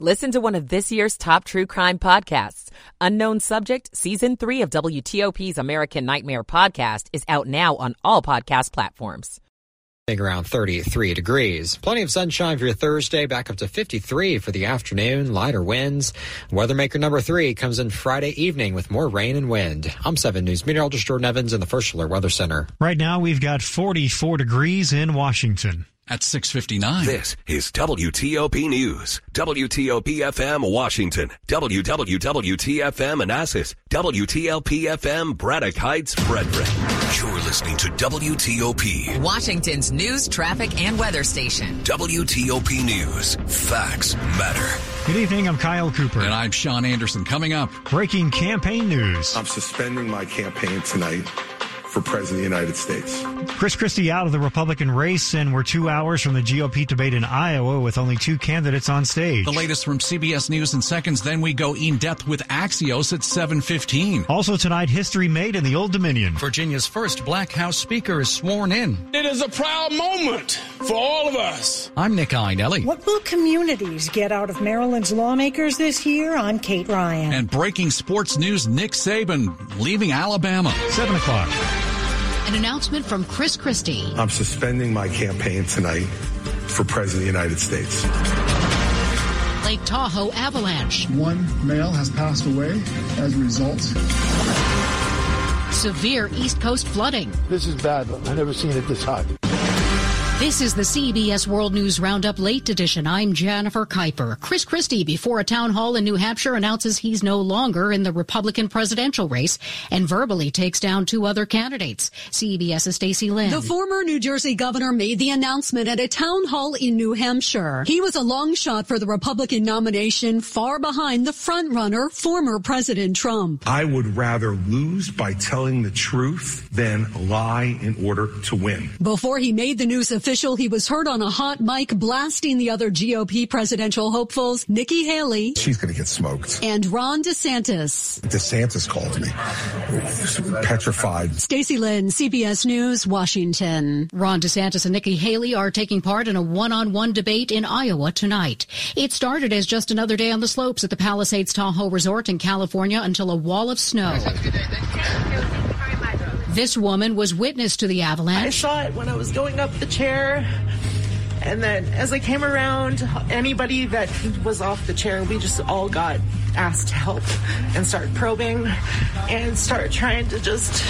Listen to one of this year's top true crime podcasts. Unknown Subject, Season 3 of WTOP's American Nightmare podcast is out now on all podcast platforms. Around 33 degrees. Plenty of sunshine for your Thursday, back up to 53 for the afternoon, lighter winds. Weathermaker number 3 comes in Friday evening with more rain and wind. I'm 7 News meteorologist Jordan Evans in the First Alert Weather Center. Right now we've got 44 degrees in Washington. At 6:59. This is WTOP News, WTOP FM Washington, WWWTFM Manassas, WTLP FM Braddock Heights, Frederick. You're listening to WTOP, Washington's news, traffic, and weather station. WTOP News, facts matter. Good evening, I'm Kyle Cooper. And I'm Sean Anderson. Coming up, breaking campaign news. I'm suspending my campaign tonight for President of the United States. Chris Christie out of the Republican race, and we're 2 hours from the GOP debate in Iowa with only 2 candidates on stage. The latest from CBS News in seconds, then we go in-depth with Axios at 7:15. Also tonight, history made in the Old Dominion. Virginia's first black House Speaker is sworn in. It is a proud moment for all of us. I'm Nick Iannelli. What will communities get out of Maryland's lawmakers this year? I'm Kate Ryan. And breaking sports news, Nick Saban leaving Alabama. 7 o'clock. An announcement from Chris Christie. I'm suspending my campaign tonight for President of the United States. Lake Tahoe avalanche. 1 male has passed away as a result. Severe East Coast flooding. This is bad. I've never seen it this hot. This is the CBS World News Roundup Late Edition. I'm Jennifer Kuiper. Chris Christie before a town hall in New Hampshire announces he's no longer in the Republican presidential race and verbally takes down 2 other candidates. CBS's Stacey Lynn. The former New Jersey governor made the announcement at a town hall in New Hampshire. He was a long shot for the Republican nomination, far behind the frontrunner, former President Trump. I would rather lose by telling the truth than lie in order to win. Before he made the news official, he was heard on a hot mic blasting the other GOP presidential hopefuls, Nikki Haley. She's going to get smoked. And Ron DeSantis. DeSantis called me. Petrified. Stacey Lynn, CBS News, Washington. Ron DeSantis and Nikki Haley are taking part in a one-on-one debate in Iowa tonight. It started as just another day on the slopes at the Palisades Tahoe Resort in California until a wall of snow. This woman was witness to the avalanche. I saw it when I was going up the chair, and then as I came around, anybody that was off the chair, we just all got asked to help and started probing and started trying to just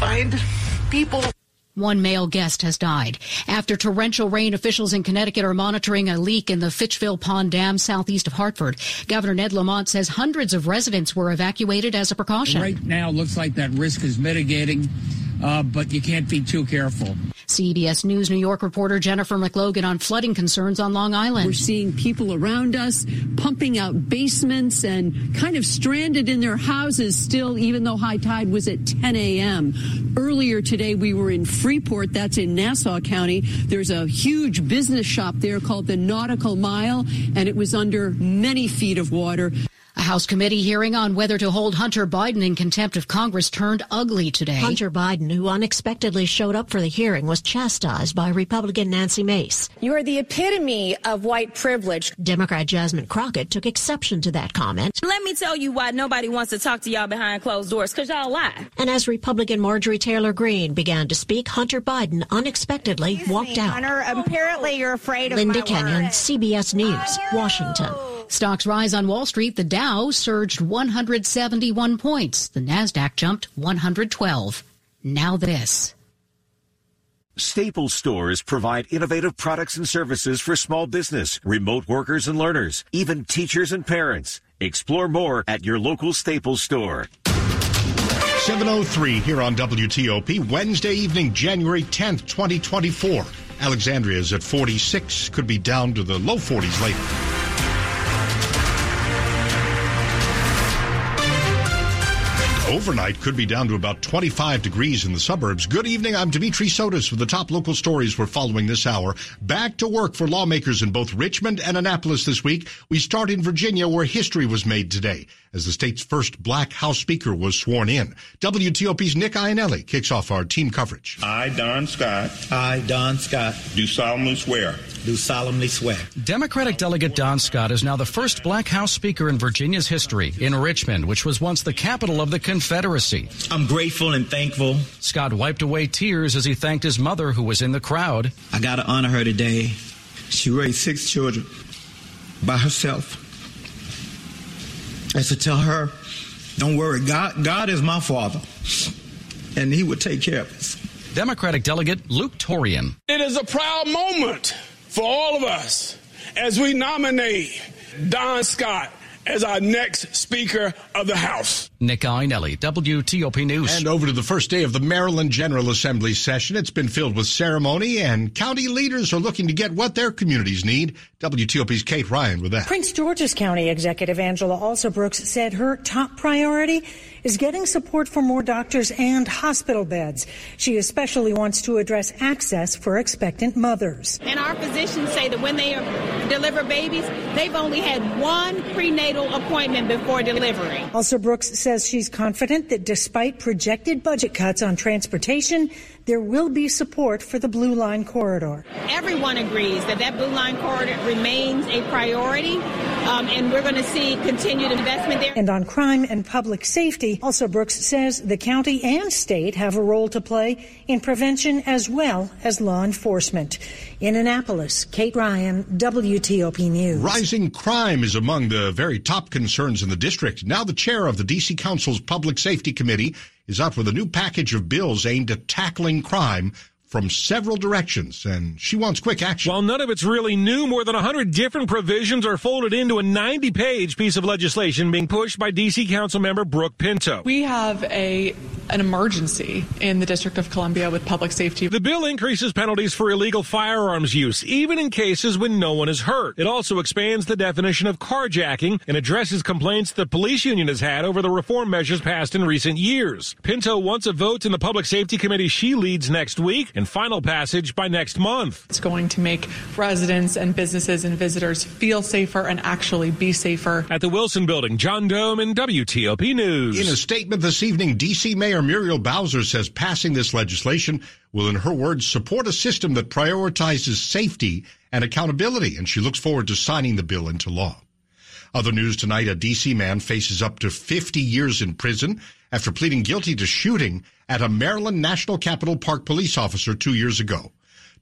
find people. 1 male guest has died. After torrential rain, officials in Connecticut are monitoring a leak in the Fitchville Pond Dam southeast of Hartford. Governor Ned Lamont says hundreds of residents were evacuated as a precaution. Right now, looks like that risk is mitigating, but you can't be too careful. CBS News New York reporter Jennifer McLogan on flooding concerns on Long Island. We're seeing people around us pumping out basements and kind of stranded in their houses still, even though high tide was at 10 a.m. Earlier today, we were in Freeport, that's in Nassau County. There's a huge business shop there called the Nautical Mile, and it was under many feet of water. A House committee hearing on whether to hold Hunter Biden in contempt of Congress turned ugly today. Hunter Biden, who unexpectedly showed up for the hearing, was chastised by Republican Nancy Mace. You are the epitome of white privilege. Democrat Jasmine Crockett took exception to that comment. Let me tell you why nobody wants to talk to y'all behind closed doors, because y'all lie. And as Republican Marjorie Taylor Greene began to speak, Hunter Biden unexpectedly walked out. Hunter, apparently you're afraid of Linda Kenyon, word. CBS News, Washington. Stocks rise on Wall Street. The Dow surged 171 points. The Nasdaq jumped 112. Now this. Staples stores provide innovative products and services for small business, remote workers and learners, even teachers and parents. Explore more at your local Staples store. 7:03 here on WTOP, Wednesday evening, January 10th, 2024. Alexandria is at 46, could be down to the low 40s later. Overnight could be down to about 25 degrees in the suburbs. Good evening. I'm Dimitri Sotis with the top local stories we're following this hour. Back to work for lawmakers in both Richmond and Annapolis this week. We start in Virginia, where history was made today as the state's first black House Speaker was sworn in. WTOP's Nick Iannelli kicks off our team coverage. I, Don Scott. I, Don Scott. Do solemnly swear. Do solemnly swear. Democratic delegate Don Scott is now the first black House Speaker in Virginia's history, in Richmond, which was once the capital of the Confederacy. I'm grateful and thankful. Scott wiped away tears as he thanked his mother, who was in the crowd. I got to honor her today. She raised 6 children by herself. I used to tell her, don't worry, God is my father, and he would take care of us. Democratic delegate Luke Torian. It is a proud moment for all of us as we nominate Don Scott as our next Speaker of the House. Nick Iannelli, WTOP News. And over to the first day of the Maryland General Assembly session. It's been filled with ceremony, and county leaders are looking to get what their communities need. WTOP's Kate Ryan with that. Prince George's County Executive Angela Alsobrooks said her top priority is getting support for more doctors and hospital beds. She especially wants to address access for expectant mothers. And our physicians say that when they deliver babies, they've only had one prenatal appointment before delivery. Alsobrooks says she's confident that despite projected budget cuts on transportation, there will be support for the Blue Line Corridor. Everyone agrees that Blue Line Corridor remains a priority, and we're going to see continued investment there. And on crime and public safety, Alsobrooks says the county and state have a role to play in prevention as well as law enforcement. In Annapolis, Kate Ryan, WTOP News. Rising crime is among the very top concerns in the district. Now the chair of the D.C. Council's Public Safety Committee is out with a new package of bills aimed at tackling crime from several directions, and she wants quick action. While none of it's really new, more than 100 different provisions are folded into a 90-page piece of legislation being pushed by D.C. Councilmember Brooke Pinto. We have an emergency in the District of Columbia with public safety. The bill increases penalties for illegal firearms use, even in cases when no one is hurt. It also expands the definition of carjacking and addresses complaints the police union has had over the reform measures passed in recent years. Pinto wants a vote in the Public Safety Committee she leads next week, and final passage by next month. It's going to make residents and businesses and visitors feel safer and actually be safer. At the Wilson Building, John Dome and WTOP News. In a statement this evening, D.C. Mayor Muriel Bowser says passing this legislation will, in her words, support a system that prioritizes safety and accountability, and she looks forward to signing the bill into law. Other news tonight, a D.C. man faces up to 50 years in prison after pleading guilty to shooting at a Maryland National Capitol Park police officer 2 years ago.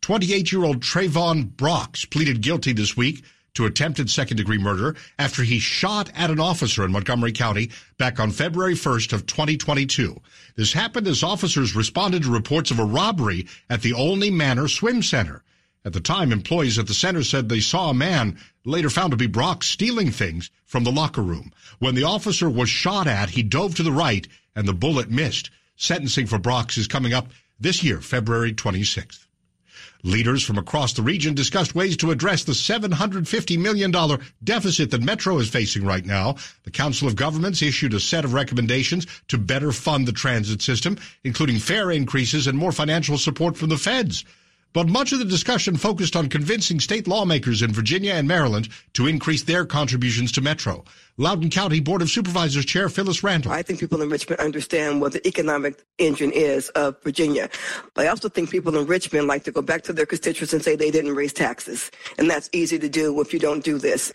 28-year-old Trayvon Brox pleaded guilty this week to attempted second-degree murder after he shot at an officer in Montgomery County back on February 1st of 2022. This happened as officers responded to reports of a robbery at the Olney Manor Swim Center. At the time, employees at the center said they saw a man, later found to be Brox, stealing things from the locker room. When the officer was shot at, he dove to the right, and the bullet missed. Sentencing for Brox is coming up this year, February 26th. Leaders from across the region discussed ways to address the $750 million deficit that Metro is facing right now. The Council of Governments issued a set of recommendations to better fund the transit system, including fare increases and more financial support from the feds. But much of the discussion focused on convincing state lawmakers in Virginia and Maryland to increase their contributions to Metro. Loudoun County Board of Supervisors Chair Phyllis Randall. I think people in Richmond understand what the economic engine is of Virginia. But I also think people in Richmond like to go back to their constituents and say they didn't raise taxes. And that's easy to do if you don't do this.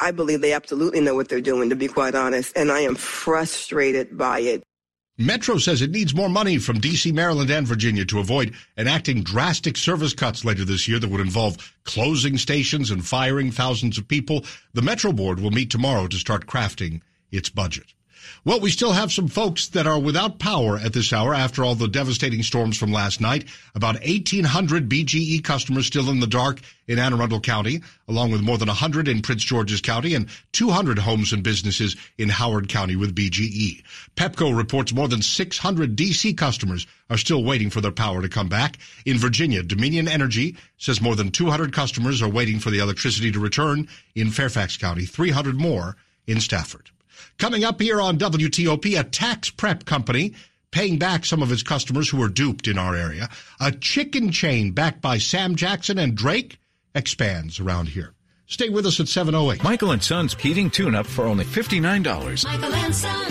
I believe they absolutely know what they're doing, to be quite honest. And I am frustrated by it. Metro says it needs more money from D.C., Maryland, and Virginia to avoid enacting drastic service cuts later this year that would involve closing stations and firing thousands of people. The Metro Board will meet tomorrow to start crafting its budget. Well, we still have some folks that are without power at this hour after all the devastating storms from last night. About 1,800 BGE customers still in the dark in Anne Arundel County, along with more than 100 in Prince George's County and 200 homes and businesses in Howard County with BGE. PEPCO reports more than 600 D.C. customers are still waiting for their power to come back. In Virginia, Dominion Energy says more than 200 customers are waiting for the electricity to return in Fairfax County, 300 more in Stafford. Coming up here on WTOP, a tax prep company paying back some of its customers who were duped in our area. A chicken chain backed by Sam Jackson and Drake expands around here. Stay with us at 7:08. Michael and Son's heating tune-up for only $59. Michael and Son.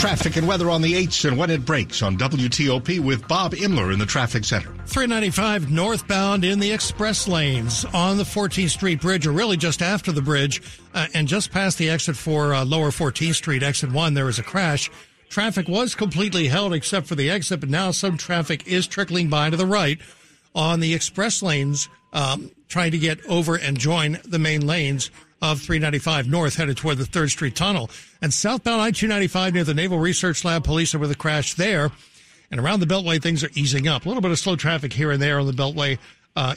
Traffic and weather on the 8s and when it breaks on WTOP with Bob Immler in the traffic center. 395 northbound in the express lanes on the 14th Street Bridge, or really just after the bridge, and just past the exit for lower 14th Street, exit 1, there was a crash. Traffic was completely held except for the exit, but now some traffic is trickling by to the right on the express lanes, trying to get over and join the main lanes of 395 north headed toward the 3rd Street Tunnel. And southbound I-295 near the Naval Research Lab, police are with a crash there. And around the Beltway, things are easing up. A little bit of slow traffic here and there on the Beltway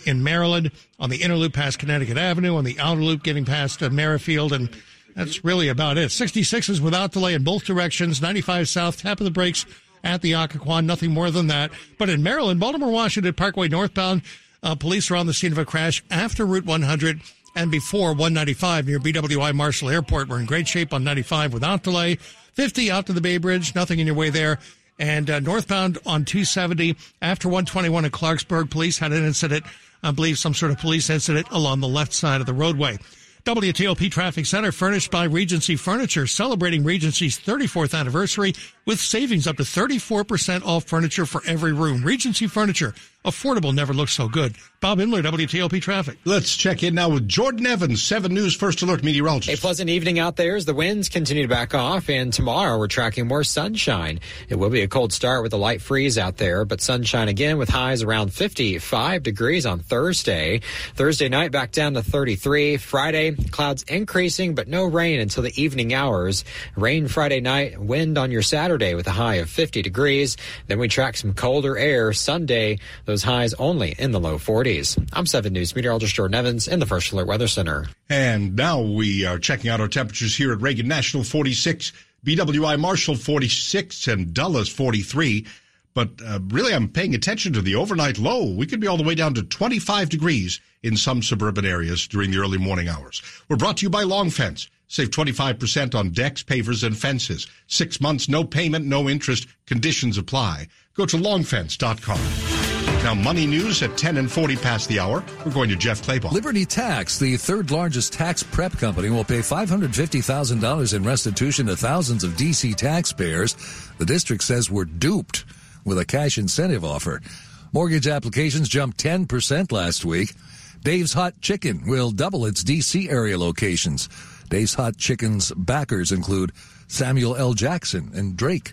in Maryland, on the inner loop past Connecticut Avenue, on the outer loop getting past Merrifield, and that's really about it. 66 is without delay in both directions. 95 south, tap of the brakes at the Occoquan, nothing more than that. But in Maryland, Baltimore-Washington Parkway northbound, police are on the scene of a crash after Route 100 and before 195 near BWI Marshall Airport. We're in great shape on 95 without delay. 50 out to the Bay Bridge, nothing in your way there. And northbound on 270 after 121 in Clarksburg, police had an incident, I believe some sort of police incident along the left side of the roadway. WTOP Traffic Center, furnished by Regency Furniture, celebrating Regency's 34th anniversary with savings up to 34% off furniture for every room. Regency Furniture. Affordable never looks so good. Bob Immler, WTOP Traffic. Let's check in now with Jordan Evans, 7 News First Alert meteorologist. A pleasant evening out there as the winds continue to back off, and tomorrow we're tracking more sunshine. It will be a cold start with a light freeze out there, but sunshine again with highs around 55 degrees on Thursday. Thursday night back down to 33. Friday, clouds increasing, but no rain until the evening hours. Rain Friday night, wind on your Saturday with a high of 50 degrees. Then we track some colder air Sunday, those highs only in the low 40s. I'm 7 News meteorologist Jordan Evans in the First Alert Weather Center. And now we are checking out our temperatures here at Reagan National 46, BWI Marshall 46, and Dulles 43. But really, I'm paying attention to the overnight low. We could be all the way down to 25 degrees in some suburban areas during the early morning hours. We're brought to you by Long Fence. Save 25% on decks, pavers, and fences. 6 months, no payment, no interest. Conditions apply. Go to longfence.com. Now, money news at 10 and 40 past the hour. We're going to Jeff Claybaugh. Liberty Tax, the third largest tax prep company, will pay $550,000 in restitution to thousands of D.C. taxpayers the district says were duped with a cash incentive offer. Mortgage applications jumped 10% last week. Dave's Hot Chicken will double its D.C. area locations. Dave's Hot Chicken's backers include Samuel L. Jackson and Drake.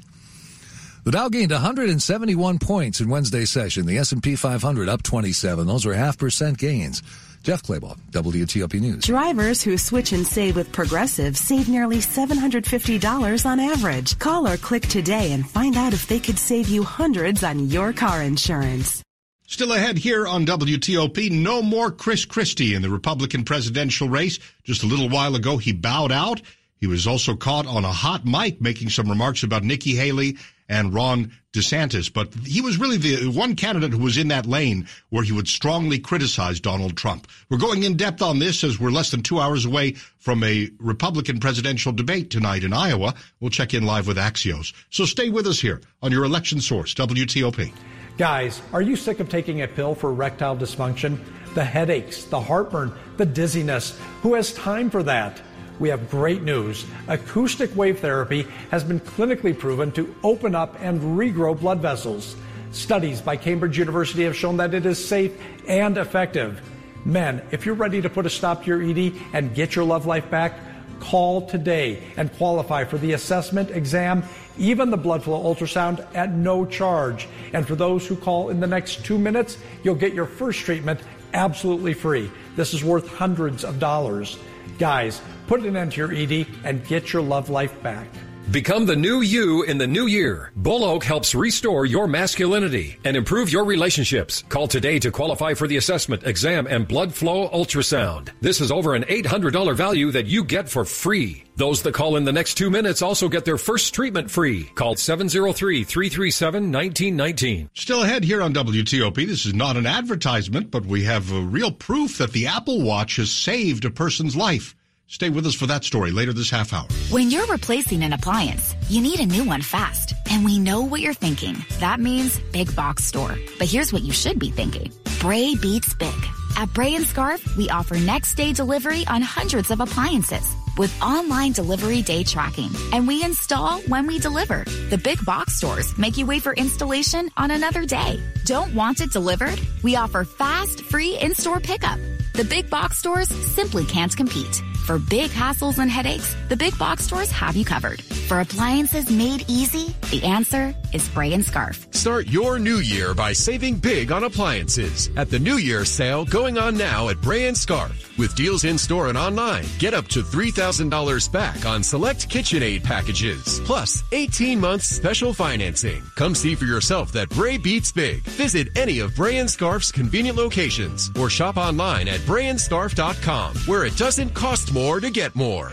The Dow gained 171 points in Wednesday's session. The S&P 500 up 27. Those were 0.5% gains. Jeff Claybaugh, WTOP News. Drivers who switch and save with Progressive save nearly $750 on average. Call or click today and find out if they could save you hundreds on your car insurance. Still ahead here on WTOP, no more Chris Christie in the Republican presidential race. Just a little while ago, he bowed out. He was also caught on a hot mic making some remarks about Nikki Haley and Ron DeSantis, but he was really the one candidate who was in that lane where he would strongly criticize Donald Trump. We're going in depth on this as we're less than 2 hours away from a Republican presidential debate tonight in Iowa. We'll check in live with Axios. So stay with us here on your election source, WTOP. Guys, are you sick of taking a pill for erectile dysfunction? The headaches, the heartburn, the dizziness. Who has time for that? We have great news. Acoustic wave therapy has been clinically proven to open up and regrow blood vessels. Studies by Cambridge University have shown that it is safe and effective. Men, if you're ready to put a stop to your ED and get your love life back, call today and qualify for the assessment, exam, even the blood flow ultrasound at no charge. And for those who call in the next 2 minutes, you'll get your first treatment absolutely free. This is worth hundreds of dollars. Guys, put an end to your ED and get your love life back. Become the new you in the new year. Bull Oak helps restore your masculinity and improve your relationships. Call today to qualify for the assessment, exam, and blood flow ultrasound. This is over an $800 value that you get for free. Those that call in the next 2 minutes also get their first treatment free. Call 703-337-1919. Still ahead here on WTOP, this is not an advertisement, but we have real proof that the Apple Watch has saved a person's life. Stay with us for that story later this half hour. When you're replacing an appliance, you need a new one fast. And we know what you're thinking. That means big box store. But here's what you should be thinking. Bray beats big. At Bray & Scarf, we offer next-day delivery on hundreds of appliances with online delivery day tracking. And we install when we deliver. The big box stores make you wait for installation on another day. Don't want it delivered? We offer fast, free in-store pickup. The big box stores simply can't compete. For big hassles and headaches, the big box stores have you covered. For appliances made easy, the answer is Bray & Scarf. Start your new year by saving big on appliances at the New Year sale going on now at Bray & Scarf. With deals in-store and online, get up to $3,000 back on select KitchenAid packages, plus 18 months special financing. Come see for yourself that Bray beats big. Visit any of Bray & Scarf's convenient locations or shop online at brayandscarf.com, where it doesn't cost more to get more.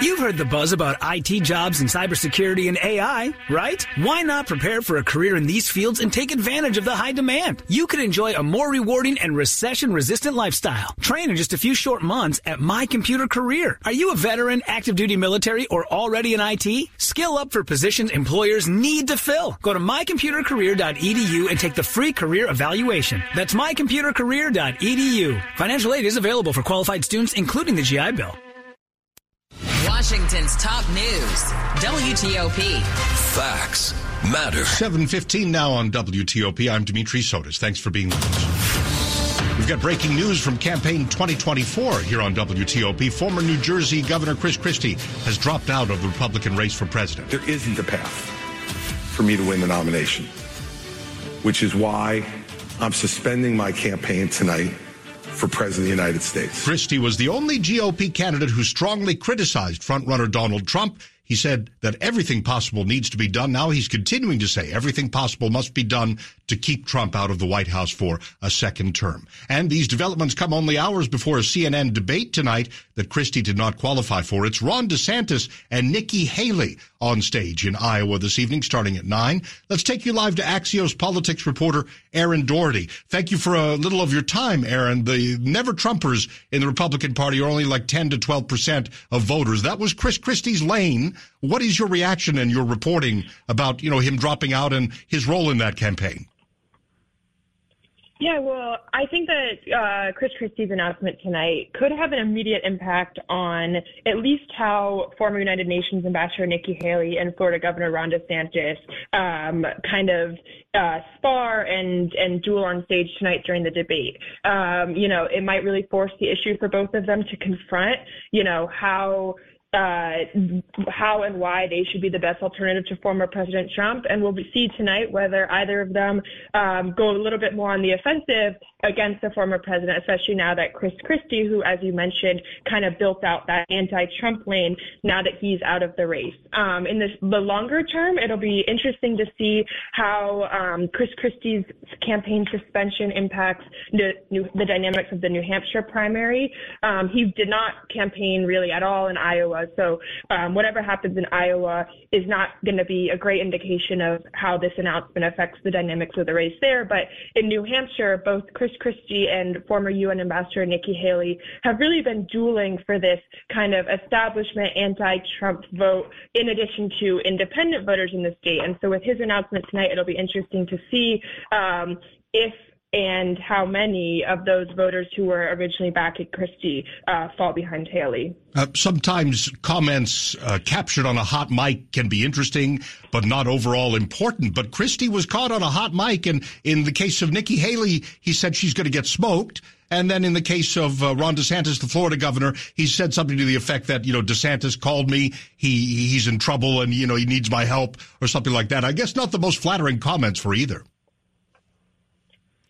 You've heard the buzz about IT jobs and cybersecurity and AI, right? Why not prepare for a career in these fields and take advantage of the high demand? You could enjoy a more rewarding and recession-resistant lifestyle. Train in just a few short months at My Computer Career. Are you a veteran, active duty military, or already in IT? Skill up for positions employers need to fill. Go to mycomputercareer.edu and take the free career evaluation. That's mycomputercareer.edu. Financial aid is available for qualified students, including the GI Bill. Washington's top news, WTOP. Facts matter. 7:15 now on WTOP. I'm Dimitri Sotis. Thanks for being with us. We've got breaking news from campaign 2024 here on WTOP. Former New Jersey Governor Chris Christie has dropped out of the Republican race for president. There isn't a path for me to win the nomination, which is why I'm suspending my campaign tonight for President of the United States. Christie was the only GOP candidate who strongly criticized frontrunner Donald Trump. He said that everything possible needs to be done. Now he's continuing to say everything possible must be done to keep Trump out of the White House for a second term. And these developments come only hours before a CNN debate tonight that Christie did not qualify for. It's Ron DeSantis and Nikki Haley on stage in Iowa this evening, starting at 9. Let's take you live to Axios politics reporter Aaron Doherty. Thank you for a little of your time, Aaron. The never-Trumpers in the Republican Party are only like 10 to 12% of voters. That was Chris Christie's lane. What is your reaction and your reporting about, him dropping out and his role in that campaign? Yeah, well, I think that Chris Christie's announcement tonight could have an immediate impact on at least how former United Nations Ambassador Nikki Haley and Florida Governor Ron DeSantis spar and duel on stage tonight during the debate. It might really force the issue for both of them to confront, how and why they should be the best alternative to former President Trump. And we'll see tonight whether either of them go a little bit more on the offensive against the former president, especially now that Chris Christie, who, as you mentioned, kind of built out that anti-Trump lane now that he's out of the race. In the longer term, it'll be interesting to see how Chris Christie's campaign suspension impacts the dynamics of the New Hampshire primary. He did not campaign really at all in Iowa. So whatever happens in Iowa is not going to be a great indication of how this announcement affects the dynamics of the race there. But in New Hampshire, both Chris Christie and former UN Ambassador Nikki Haley have really been dueling for this kind of establishment anti-Trump vote in addition to independent voters in the state. And so with his announcement tonight, it'll be interesting to see if and how many of those voters who were originally back at Christie fall behind Haley. Sometimes comments captured on a hot mic can be interesting, but not overall important. But Christie was caught on a hot mic, and in the case of Nikki Haley, he said she's going to get smoked. And then in the case of Ron DeSantis, the Florida governor, he said something to the effect that, DeSantis called me, he's in trouble, and, he needs my help, or something like that. I guess not the most flattering comments for either.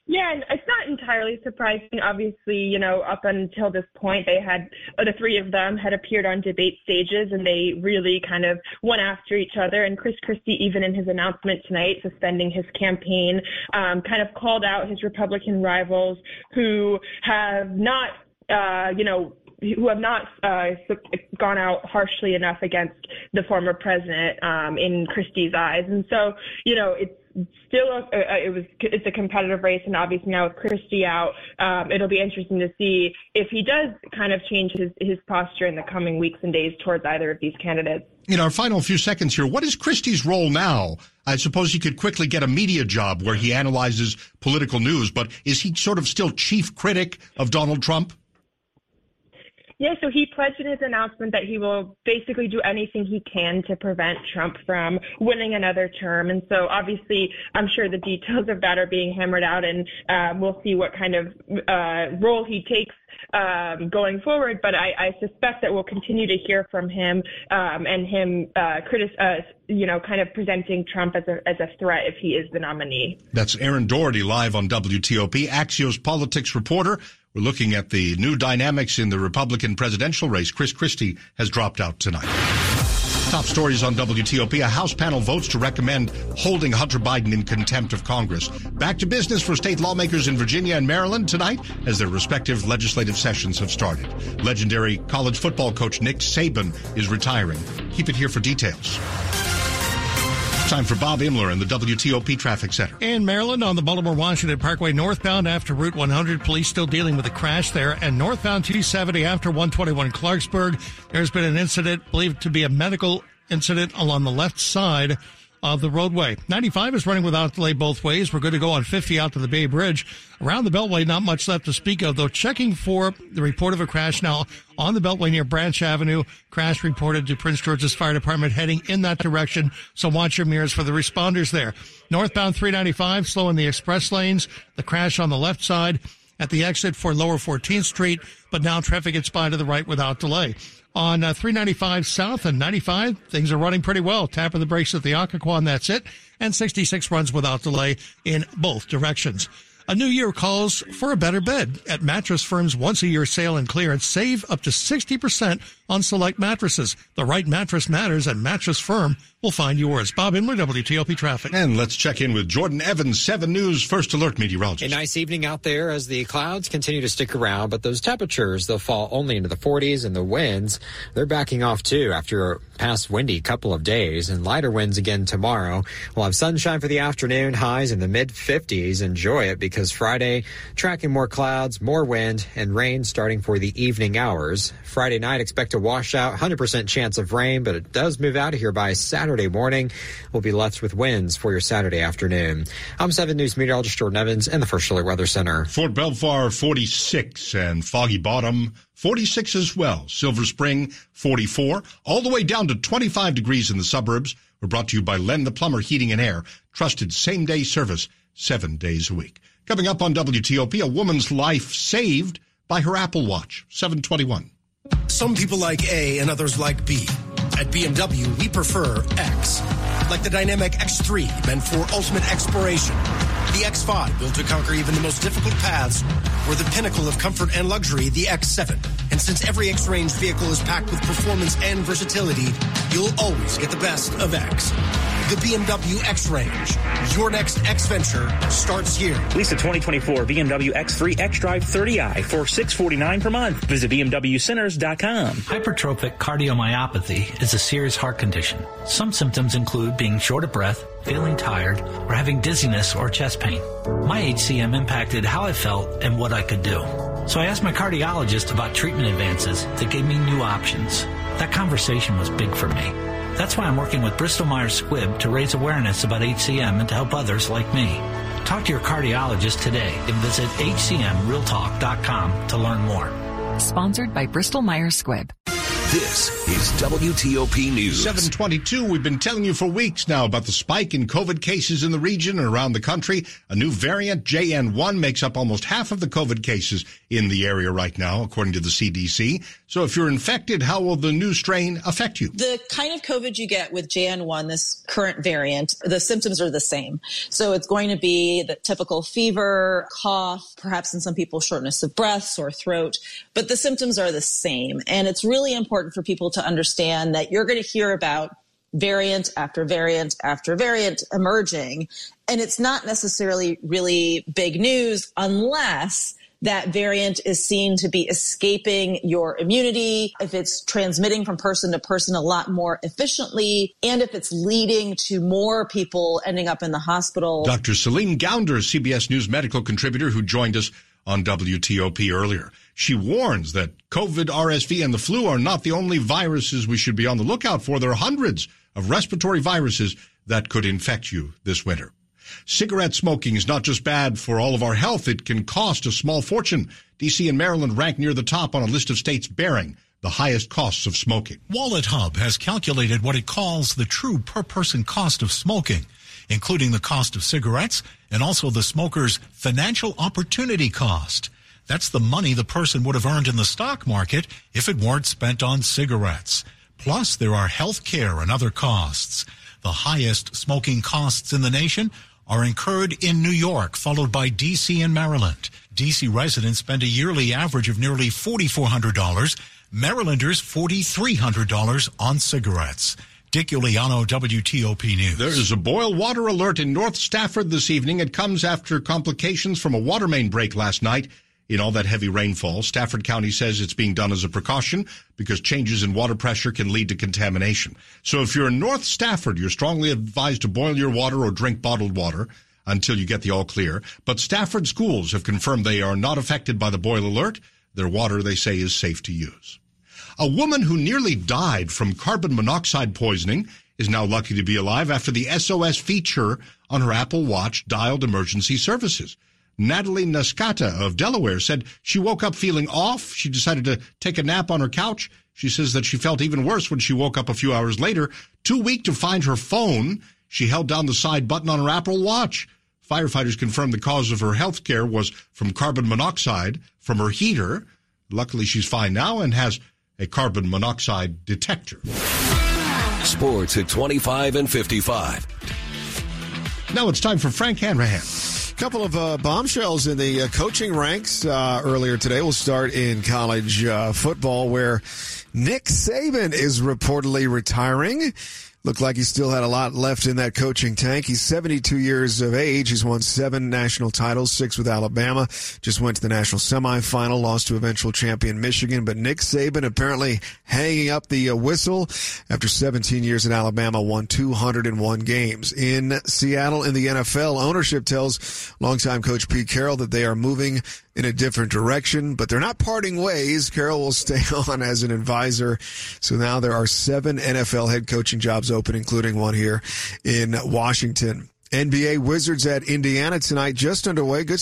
Yeah, and it's not entirely surprising. Obviously, up until this point, the three of them had appeared on debate stages, and they really kind of went after each other. And Chris Christie, even in his announcement tonight, suspending his campaign, kind of called out his Republican rivals who have not, gone out harshly enough against the former president in Christie's eyes. And so, it's still it's a competitive race, and obviously now with Christie out, it'll be interesting to see if he does kind of change his posture in the coming weeks and days towards either of these candidates. In our final few seconds here, what is Christie's role now? I suppose he could quickly get a media job where he analyzes political news, but is he sort of still chief critic of Donald Trump? Yeah, so he pledged in his announcement that he will basically do anything he can to prevent Trump from winning another term. And so obviously, I'm sure the details of that are being hammered out, and we'll see what kind of role he takes going forward. But I suspect that we'll continue to hear from him and him kind of presenting Trump as a threat if he is the nominee. That's Aaron Doherty live on WTOP, Axios politics reporter. We're looking at the new dynamics in the Republican presidential race. Chris Christie has dropped out tonight. Top stories on WTOP. A House panel votes to recommend holding Hunter Biden in contempt of Congress. Back to business for state lawmakers in Virginia and Maryland tonight as their respective legislative sessions have started. Legendary college football coach Nick Saban is retiring. Keep it here for details. Time for Bob Immler in the WTOP Traffic Center. In Maryland, on the Baltimore-Washington Parkway, northbound after Route 100, police still dealing with a crash there. And northbound 270 after 121 Clarksburg, there's been an incident believed to be a medical incident along the left side of the roadway. 95 is running without delay both ways. We're good to go on 50 out to the Bay Bridge. Around the Beltway, not much left to speak of, though checking for the report of a crash now on the Beltway near Branch Avenue. Crash reported to Prince George's Fire Department heading in that direction, so watch your mirrors for the responders there. Northbound 395, slow in the express lanes. The crash on the left side at the exit for Lower 14th Street, but now traffic gets by to the right without delay. On 395 South and 95, things are running pretty well. Tapping the brakes at the Occoquan, and that's it. And 66 runs without delay in both directions. A new year calls for a better bed. At Mattress Firm's once-a-year sale and clearance, save up to 60% on select mattresses. The right mattress matters, and Mattress Firm will find yours. Bob Immler, WTOP Traffic. And let's check in with Jordan Evans, 7 News First Alert meteorologist. A nice evening out there as the clouds continue to stick around, but those temperatures, they'll fall only into the 40s, and the winds, they're backing off, too, after a past windy couple of days, and lighter winds again tomorrow. We'll have sunshine for the afternoon, highs in the mid-50s. Enjoy it, because Friday, tracking more clouds, more wind, and rain starting for the evening hours. Friday night, expect a washout, 100% chance of rain, but it does move out of here by Saturday morning. We'll be left with winds for your Saturday afternoon. I'm 7 News meteorologist Jordan Evans in the First Alert Weather Center. Fort Belvoir, 46, and Foggy Bottom, 46 as well. Silver Spring, 44, all the way down to 25 degrees in the suburbs. We're brought to you by Len the Plumber Heating and Air. Trusted same-day service 7 days a week. Coming up on WTOP, a woman's life saved by her Apple Watch, 721. Some people like A and others like B. At BMW, we prefer X. Like the dynamic X3, meant for ultimate exploration. The X5, built to conquer even the most difficult paths, or the pinnacle of comfort and luxury, the X7. And since every X-Range vehicle is packed with performance and versatility, you'll always get the best of X. The BMW X-Range. Your next X venture starts here. Lease a 2024 BMW X3 xDrive 30i for $649 per month. Visit BMWCenters.com. Hypertrophic cardiomyopathy is a serious heart condition. Some symptoms include being short of breath, feeling tired, or having dizziness or chest pain. My HCM impacted how I felt and what I could do. So I asked my cardiologist about treatment advances that gave me new options. That conversation was big for me. That's why I'm working with Bristol Myers Squibb to raise awareness about HCM and to help others like me. Talk to your cardiologist today and visit HCMRealtalk.com to learn more. Sponsored by Bristol Myers Squibb. This is WTOP News. 722, we've been telling you for weeks now about the spike in COVID cases in the region and around the country. A new variant, JN1, makes up almost half of the COVID cases in the area right now, according to the CDC. So if you're infected, how will the new strain affect you? The kind of COVID you get with JN1, this current variant, the symptoms are the same. So it's going to be the typical fever, cough, perhaps in some people shortness of breath, sore throat, but the symptoms are the same. And it's really important for people to understand that you're going to hear about variant after variant after variant emerging. And it's not necessarily really big news unless that variant is seen to be escaping your immunity, if it's transmitting from person to person a lot more efficiently, and if it's leading to more people ending up in the hospital. Dr. Celine Gounder, CBS News medical contributor who joined us on WTOP earlier. She warns that COVID, RSV, and the flu are not the only viruses we should be on the lookout for. There are hundreds of respiratory viruses that could infect you this winter. Cigarette smoking is not just bad for all of our health, it can cost a small fortune. D.C. and Maryland rank near the top on a list of states bearing the highest costs of smoking. Wallet Hub has calculated what it calls the true per-person cost of smoking, including the cost of cigarettes and also the smoker's financial opportunity cost. That's the money the person would have earned in the stock market if it weren't spent on cigarettes. Plus, there are health care and other costs. The highest smoking costs in the nation are incurred in New York, followed by D.C. and Maryland. D.C. residents spend a yearly average of nearly $4,400, Marylanders $4,300 on cigarettes. Dick Iuliano, WTOP News. There is a boil water alert in North Stafford this evening. It comes after complications from a water main break last night. In all that heavy rainfall, Stafford County says it's being done as a precaution because changes in water pressure can lead to contamination. So if you're in North Stafford, you're strongly advised to boil your water or drink bottled water until you get the all clear. But Stafford schools have confirmed they are not affected by the boil alert. Their water, they say, is safe to use. A woman who nearly died from carbon monoxide poisoning is now lucky to be alive after the SOS feature on her Apple Watch dialed emergency services. Natalie Nascata of Delaware said she woke up feeling off. She decided to take a nap on her couch. She says that she felt even worse when she woke up a few hours later. Too weak to find her phone, she held down the side button on her Apple Watch. Firefighters confirmed the cause of her health care was from carbon monoxide from her heater. Luckily, she's fine now and has a carbon monoxide detector. Sports at 25 and 55. Now it's time for Frank Hanrahan. A couple of bombshells in the coaching ranks earlier today. We'll start in college football, where Nick Saban is reportedly retiring. Looked like he still had a lot left in that coaching tank. He's 72 years of age. He's won 7 national titles, 6 with Alabama. Just went to the national semifinal, lost to eventual champion Michigan. But Nick Saban apparently hanging up the whistle after 17 years in Alabama, won 201 games. In Seattle, in the NFL, ownership tells longtime coach Pete Carroll that they are moving in a different direction, but they're not parting ways. Carroll will stay on as an advisor. So now there are 7 NFL head coaching jobs open, including one here in Washington. NBA Wizards at Indiana tonight, just underway. Good